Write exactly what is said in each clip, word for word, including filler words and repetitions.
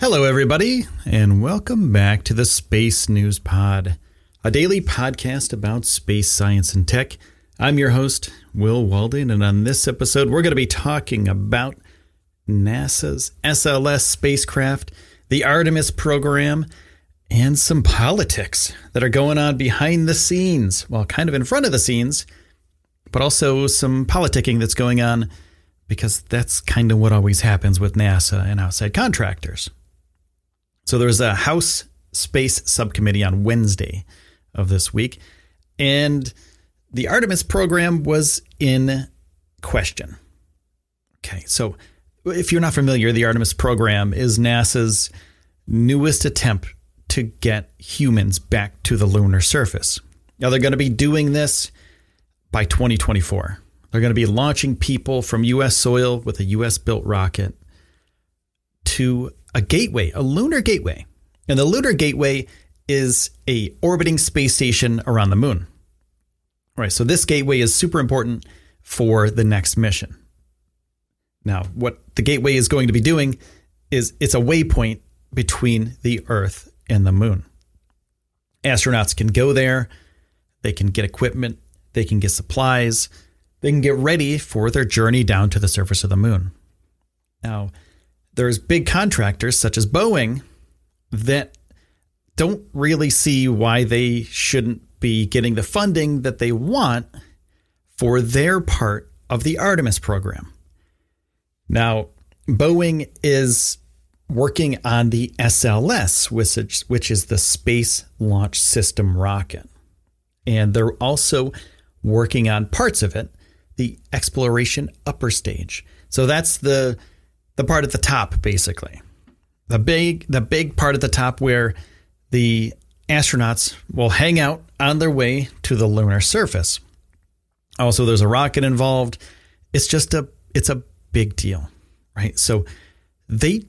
Hello, everybody, and welcome back to the Space News Pod, a daily podcast about space science and tech. I'm your host, Will Walden, and on this episode, we're going to be talking about NASA's S L S spacecraft, the Artemis program, and some politics that are going on behind the scenes, well, kind of in front of the scenes, but also some politicking that's going on because that's kind of what always happens with NASA and outside contractors. So there was a House Space Subcommittee on Wednesday of this week, and the Artemis program was in question. Okay, so if you're not familiar, the Artemis program is NASA's newest attempt to get humans back to the lunar surface. Now, they're going to be doing this by twenty twenty-four. They're going to be launching people from U S soil with a U S-built rocket to a gateway, a lunar gateway. And the lunar gateway is a orbiting space station around the moon. All right, so this gateway is super important for the next mission. Now, what the gateway is going to be doing is it's a waypoint between the Earth and the moon. Astronauts can go there. They can get equipment. They can get supplies. They can get ready for their journey down to the surface of the moon. Now, there's big contractors such as Boeing that don't really see why they shouldn't be getting the funding that they want for their part of the Artemis program. Now, Boeing is working on the S L S, which, which is the Space Launch System rocket. And they're also working on parts of it, the exploration upper stage. So that's the... The part at the top, basically, the big the big part at the top where the astronauts will hang out on their way to the lunar surface. Also, there's a rocket involved. It's just a it's a big deal, right? So they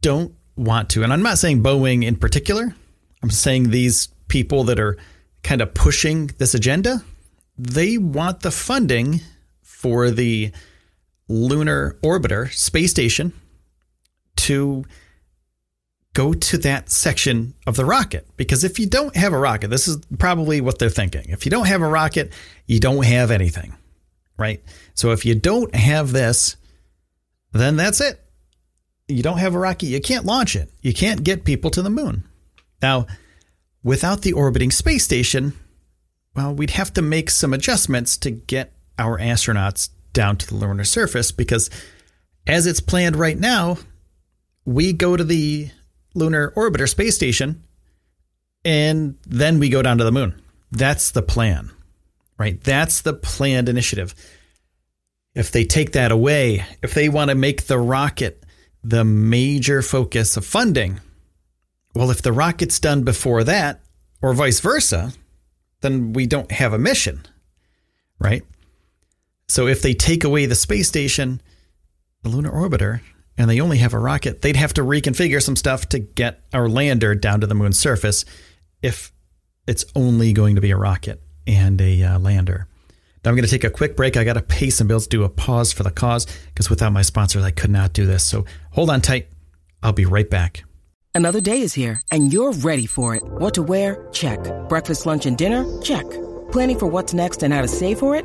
don't want to. And I'm not saying Boeing in particular. I'm saying these people that are kind of pushing this agenda. They want the funding for the lunar orbiter space station to go to that section of the rocket. Because if you don't have a rocket, this is probably what they're thinking. If you don't have a rocket, you don't have anything, right? So if you don't have this, then that's it. You don't have a rocket. You can't launch it. You can't get people to the moon. Now, without the orbiting space station, well, we'd have to make some adjustments to get our astronauts down to the lunar surface, because as it's planned right now, we go to the lunar orbiter space station and then we go down to the moon. That's the plan, right? That's the planned initiative. If they take that away, if they want to make the rocket the major focus of funding, well, if the rocket's done before that or vice versa, then we don't have a mission, right? So if they take away the space station, the lunar orbiter, and they only have a rocket, they'd have to reconfigure some stuff to get our lander down to the moon's surface if it's only going to be a rocket and a uh, lander. Now I'm going to take a quick break. I got to pay some bills, do a pause for the cause, because without my sponsors, I could not do this. So hold on tight. I'll be right back. Another day is here and you're ready for it. What to wear? Check. Breakfast, lunch, and dinner? Check. Planning for what's next and how to save for it?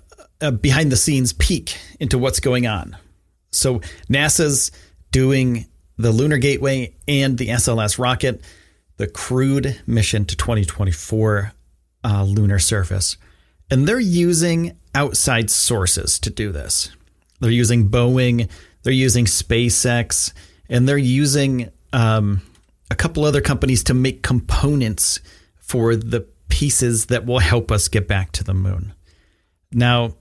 a behind the scenes peek into what's going on. So NASA's doing the Lunar Gateway and the S L S rocket, the crewed mission to twenty twenty-four uh, lunar surface. And they're using outside sources to do this. They're using Boeing, they're using SpaceX, and they're using um, a couple other companies to make components for the pieces that will help us get back to the moon. Now,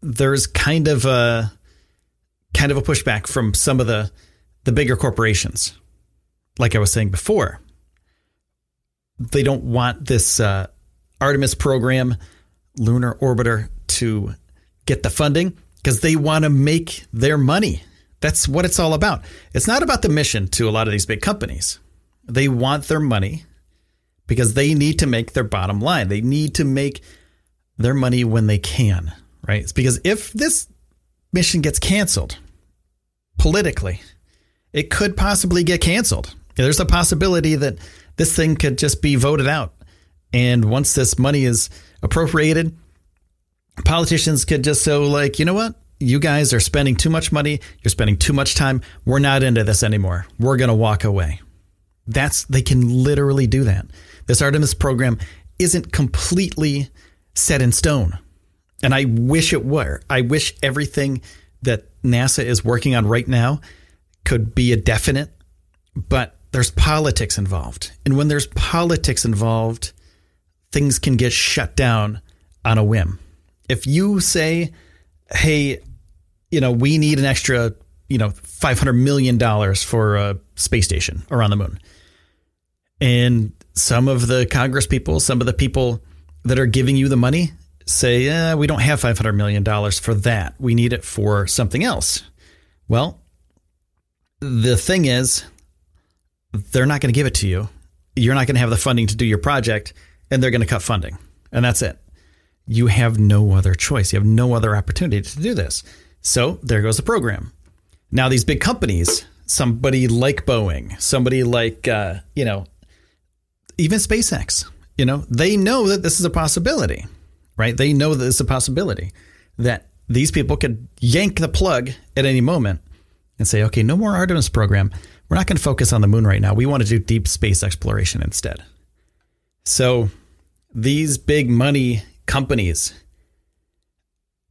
there's kind of a kind of a pushback from some of the, the bigger corporations. Like I was saying before, they don't want this uh, Artemis program, lunar orbiter, to get the funding because they want to make their money. That's what it's all about. It's not about the mission to a lot of these big companies. They want their money because they need to make their bottom line. They need to make their money when they can, right? It's because if this mission gets canceled politically, it could possibly get canceled. There's a possibility that this thing could just be voted out. And once this money is appropriated, politicians could just say, like, you know what? You guys are spending too much money. You're spending too much time. We're not into this anymore. We're going to walk away. That's they can literally do that. This Artemis program isn't completely set in stone. And I wish it were. I wish everything that NASA is working on right now could be a definite, but there's politics involved. And when there's politics involved, things can get shut down on a whim. If you say, hey, you know, we need an extra, you know, five hundred million dollars for a space station around the moon. And some of the Congress people, some of the people that are giving you the money say, eh, we don't have five hundred million dollars for that. We need it for something else. Well, the thing is, they're not going to give it to you. You're not going to have the funding to do your project, and they're going to cut funding. And that's it. You have no other choice. You have no other opportunity to do this. So there goes the program. Now, these big companies, somebody like Boeing, somebody like, uh, you know, even SpaceX, you know, they know that this is a possibility, right? They know that it's a possibility that these people could yank the plug at any moment and say, OK, no more Artemis program. We're not going to focus on the moon right now. We want to do deep space exploration instead. So these big money companies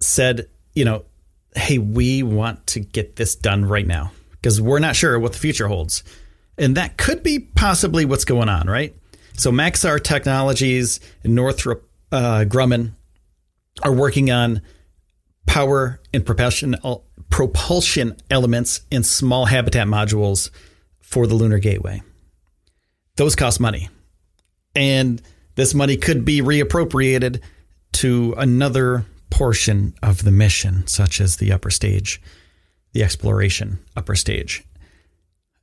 said, you know, hey, we want to get this done right now because we're not sure what the future holds. And that could be possibly what's going on, right? So Maxar Technologies and Northrop uh, Grumman are working on power and propulsion, propulsion elements in small habitat modules for the Lunar Gateway. Those cost money. And this money could be reappropriated to another portion of the mission, such as the upper stage, the exploration upper stage.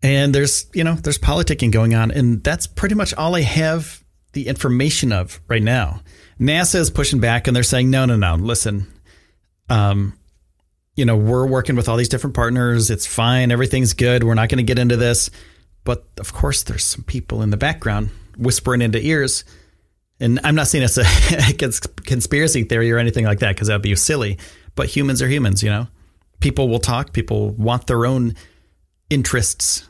And there's, you know, there's politicking going on. And that's pretty much all I have the information of right now. NASA is pushing back and they're saying, no, no, no, listen, um, you know, we're working with all these different partners. It's fine. Everything's good. We're not going to get into this. But of course, there's some people in the background whispering into ears. And I'm not saying it's a conspiracy theory or anything like that, because that would be silly. But humans are humans, you know. People will talk. People want their own interests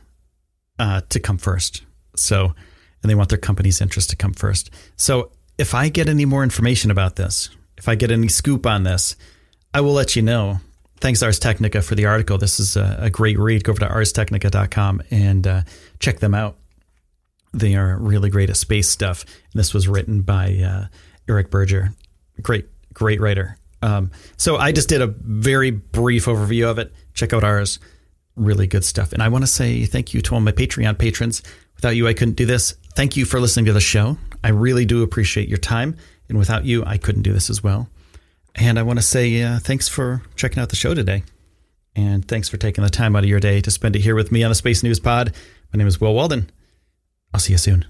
uh, to come first. So, and they want their company's interests to come first. So if I get any more information about this, if I get any scoop on this, I will let you know. Thanks, Ars Technica, for the article. This is a, a great read. Go over to ars technica dot com and uh, check them out. They are really great at space stuff. And this was written by uh, Eric Berger. Great, great writer. Um, so I just did a very brief overview of it. Check out ours. Really good stuff. And I want to say thank you to all my Patreon patrons. Without you, I couldn't do this. Thank you for listening to the show. I really do appreciate your time. And without you, I couldn't do this as well. And I want to say uh, thanks for checking out the show today. And thanks for taking the time out of your day to spend it here with me on the Space News Pod. My name is Will Walden. I'll see you soon.